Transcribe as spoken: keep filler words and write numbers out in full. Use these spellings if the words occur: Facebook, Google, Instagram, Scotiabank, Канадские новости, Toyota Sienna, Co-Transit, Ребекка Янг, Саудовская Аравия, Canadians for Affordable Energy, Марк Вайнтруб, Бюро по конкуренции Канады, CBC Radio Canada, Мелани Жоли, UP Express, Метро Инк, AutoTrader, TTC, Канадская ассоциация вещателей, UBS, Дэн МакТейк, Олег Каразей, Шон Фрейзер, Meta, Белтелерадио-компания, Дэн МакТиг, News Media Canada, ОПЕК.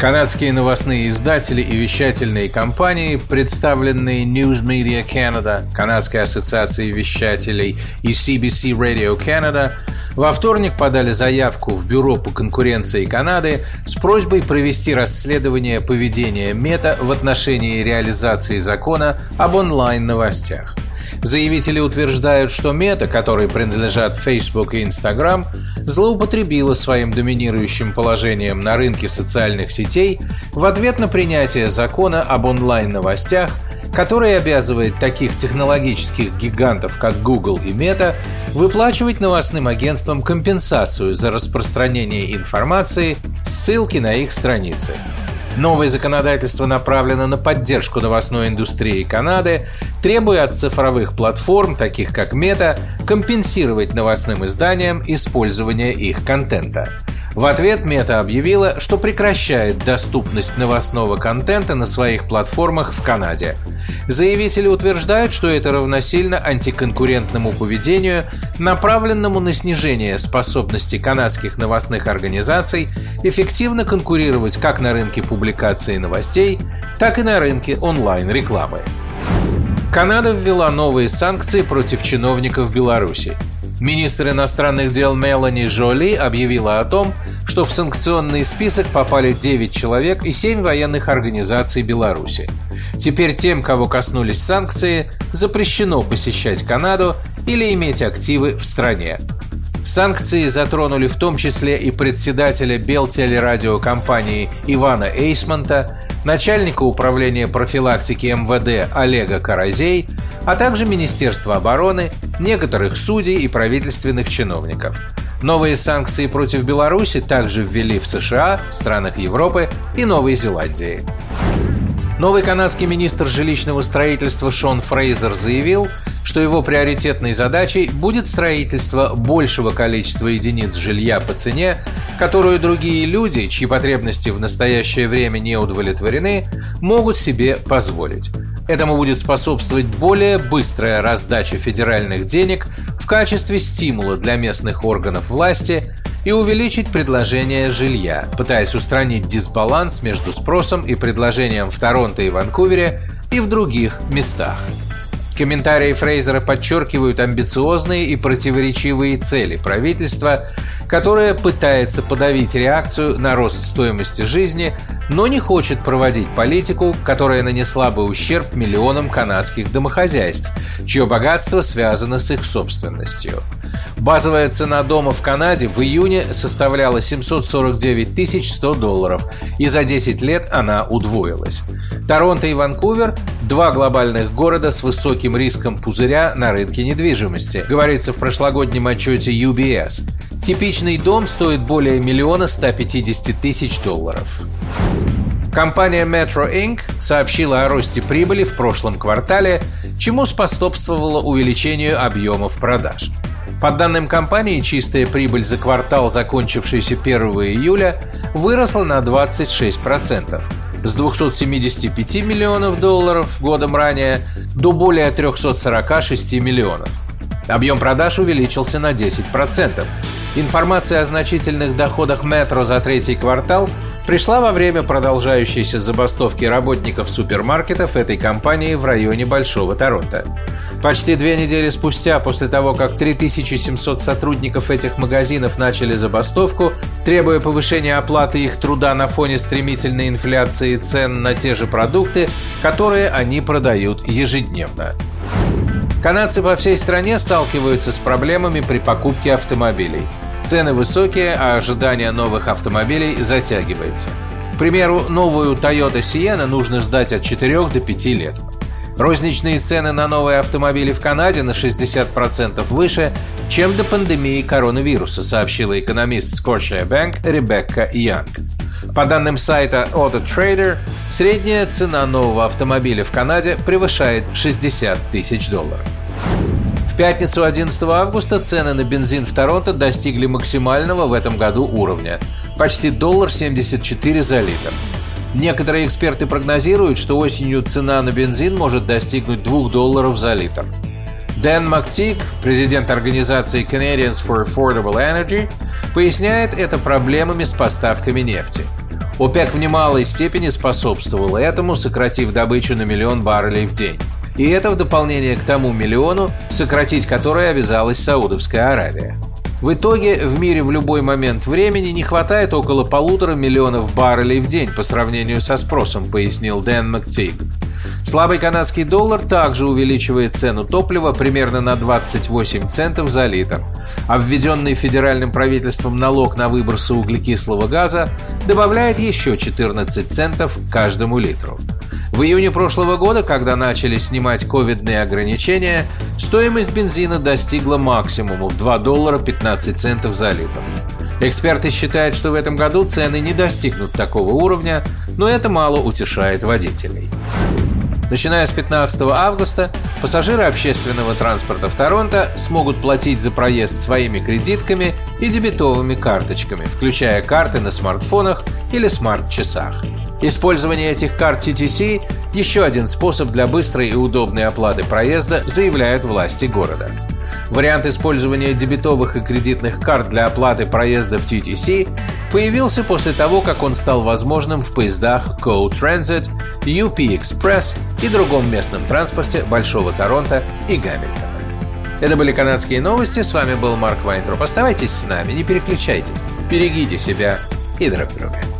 Канадские новостные издатели и вещательные компании, представленные News Media Canada, Канадской ассоциацией вещателей и си би си Radio Canada, во вторник подали заявку в Бюро по конкуренции Канады с просьбой провести расследование поведения Meta в отношении реализации закона об онлайн-новостях. Заявители утверждают, что Meta, которой принадлежат Facebook и Instagram, злоупотребила своим доминирующим положением на рынке социальных сетей в ответ на принятие закона об онлайн-новостях, который обязывает таких технологических гигантов, как Google и Meta, выплачивать новостным агентствам компенсацию за распространение информации, ссылки на их страницы. Новое законодательство направлено на поддержку новостной индустрии Канады, требуя от цифровых платформ, таких как Meta, компенсировать новостным изданиям использование их контента. В ответ Meta объявила, что прекращает доступность новостного контента на своих платформах в Канаде. Заявители утверждают, что это равносильно антиконкурентному поведению, направленному на снижение способности канадских новостных организаций эффективно конкурировать как на рынке публикации новостей, так и на рынке онлайн-рекламы. Канада ввела новые санкции против чиновников Беларуси. Министр иностранных дел Мелани Жоли объявила о том, что в санкционный список попали девять человек и семь военных организаций Беларуси. Теперь тем, кого коснулись санкции, запрещено посещать Канаду или иметь активы в стране. Санкции затронули в том числе и председателя Белтелерадио-компании Ивана Эйсманта, начальника управления профилактики эм вэ дэ Олега Каразей, а также Министерства обороны, некоторых судей и правительственных чиновников. Новые санкции против Беларуси также ввели в США, странах Европы и Новой Зеландии. Новый канадский министр жилищного строительства Шон Фрейзер заявил, что его приоритетной задачей будет строительство большего количества единиц жилья по цене, которую другие люди, чьи потребности в настоящее время не удовлетворены, могут себе позволить. Этому будет способствовать более быстрая раздача федеральных денег в качестве стимула для местных органов власти и увеличить предложение жилья, пытаясь устранить дисбаланс между спросом и предложением в Торонто и Ванкувере и в других местах. Комментарии Фрейзера подчеркивают амбициозные и противоречивые цели правительства, которое пытается подавить реакцию на рост стоимости жизни, но не хочет проводить политику, которая нанесла бы ущерб миллионам канадских домохозяйств, чье богатство связано с их собственностью. Базовая цена дома в Канаде в июне составляла семьсот сорок девять тысяч сто долларов, и за десять лет она удвоилась. Торонто и Ванкувер – два глобальных города с высоким риском пузыря на рынке недвижимости, говорится в прошлогоднем отчете ю би эс. Типичный дом стоит более один миллион сто пятьдесят тысяч долларов. Компания Метро Инк сообщила о росте прибыли в прошлом квартале, чему способствовало увеличению объемов продаж. По данным компании, чистая прибыль за квартал, закончившийся первого июля, выросла на двадцать шесть процентов – с двухсот семидесяти пяти миллионов долларов годом ранее до более трехсот сорока шести миллионов. Объем продаж увеличился на десять процентов. Информация о значительных доходах Метро за третий квартал пришла во время продолжающейся забастовки работников супермаркетов этой компании в районе Большого Торонто. Почти две недели спустя, после того, как три тысячи семьсот сотрудников этих магазинов начали забастовку, требуя повышения оплаты их труда на фоне стремительной инфляции цен на те же продукты, которые они продают ежедневно. Канадцы по всей стране сталкиваются с проблемами при покупке автомобилей. Цены высокие, а ожидание новых автомобилей затягивается. К примеру, новую Toyota Sienna нужно ждать от четырёх до пяти лет. Розничные цены на новые автомобили в Канаде на шестьдесят процентов выше, чем до пандемии коронавируса, сообщила экономист Scotiabank Ребекка Янг. По данным сайта AutoTrader, средняя цена нового автомобиля в Канаде превышает шестьдесят тысяч долларов. В пятницу одиннадцатого августа цены на бензин в Торонто достигли максимального в этом году уровня – почти один доллар семьдесят четыре за литр. Некоторые эксперты прогнозируют, что осенью цена на бензин может достигнуть двух долларов за литр. Дэн МакТиг, президент организации Canadians for Affordable Energy, поясняет это проблемами с поставками нефти. ОПЕК в немалой степени способствовала этому, сократив добычу на миллион баррелей в день. И это в дополнение к тому миллиону, сократить который обязалась Саудовская Аравия. В итоге в мире в любой момент времени не хватает около полутора миллионов баррелей в день по сравнению со спросом, пояснил Дэн МакТейк. Слабый канадский доллар также увеличивает цену топлива примерно на двадцать восемь центов за литр, а введенный федеральным правительством налог на выбросы углекислого газа добавляет еще четырнадцать центов к каждому литру. В июне прошлого года, когда начали снимать ковидные ограничения, стоимость бензина достигла максимума в два доллара пятнадцать центов за литр. Эксперты считают, что в этом году цены не достигнут такого уровня, но это мало утешает водителей. Начиная с пятнадцатого августа пассажиры общественного транспорта в Торонто смогут платить за проезд своими кредитками и дебетовыми карточками, включая карты на смартфонах или смарт-часах. Использование этих карт ти ти си – еще один способ для быстрой и удобной оплаты проезда, заявляют власти города. Вариант использования дебетовых и кредитных карт для оплаты проезда в ти ти си появился после того, как он стал возможным в поездах Co-Transit, ю пи Express и другом местном транспорте Большого Торонто и Гамильтона. Это были канадские новости, с вами был Марк Вайнтруб. Оставайтесь с нами, не переключайтесь, берегите себя и друг друга.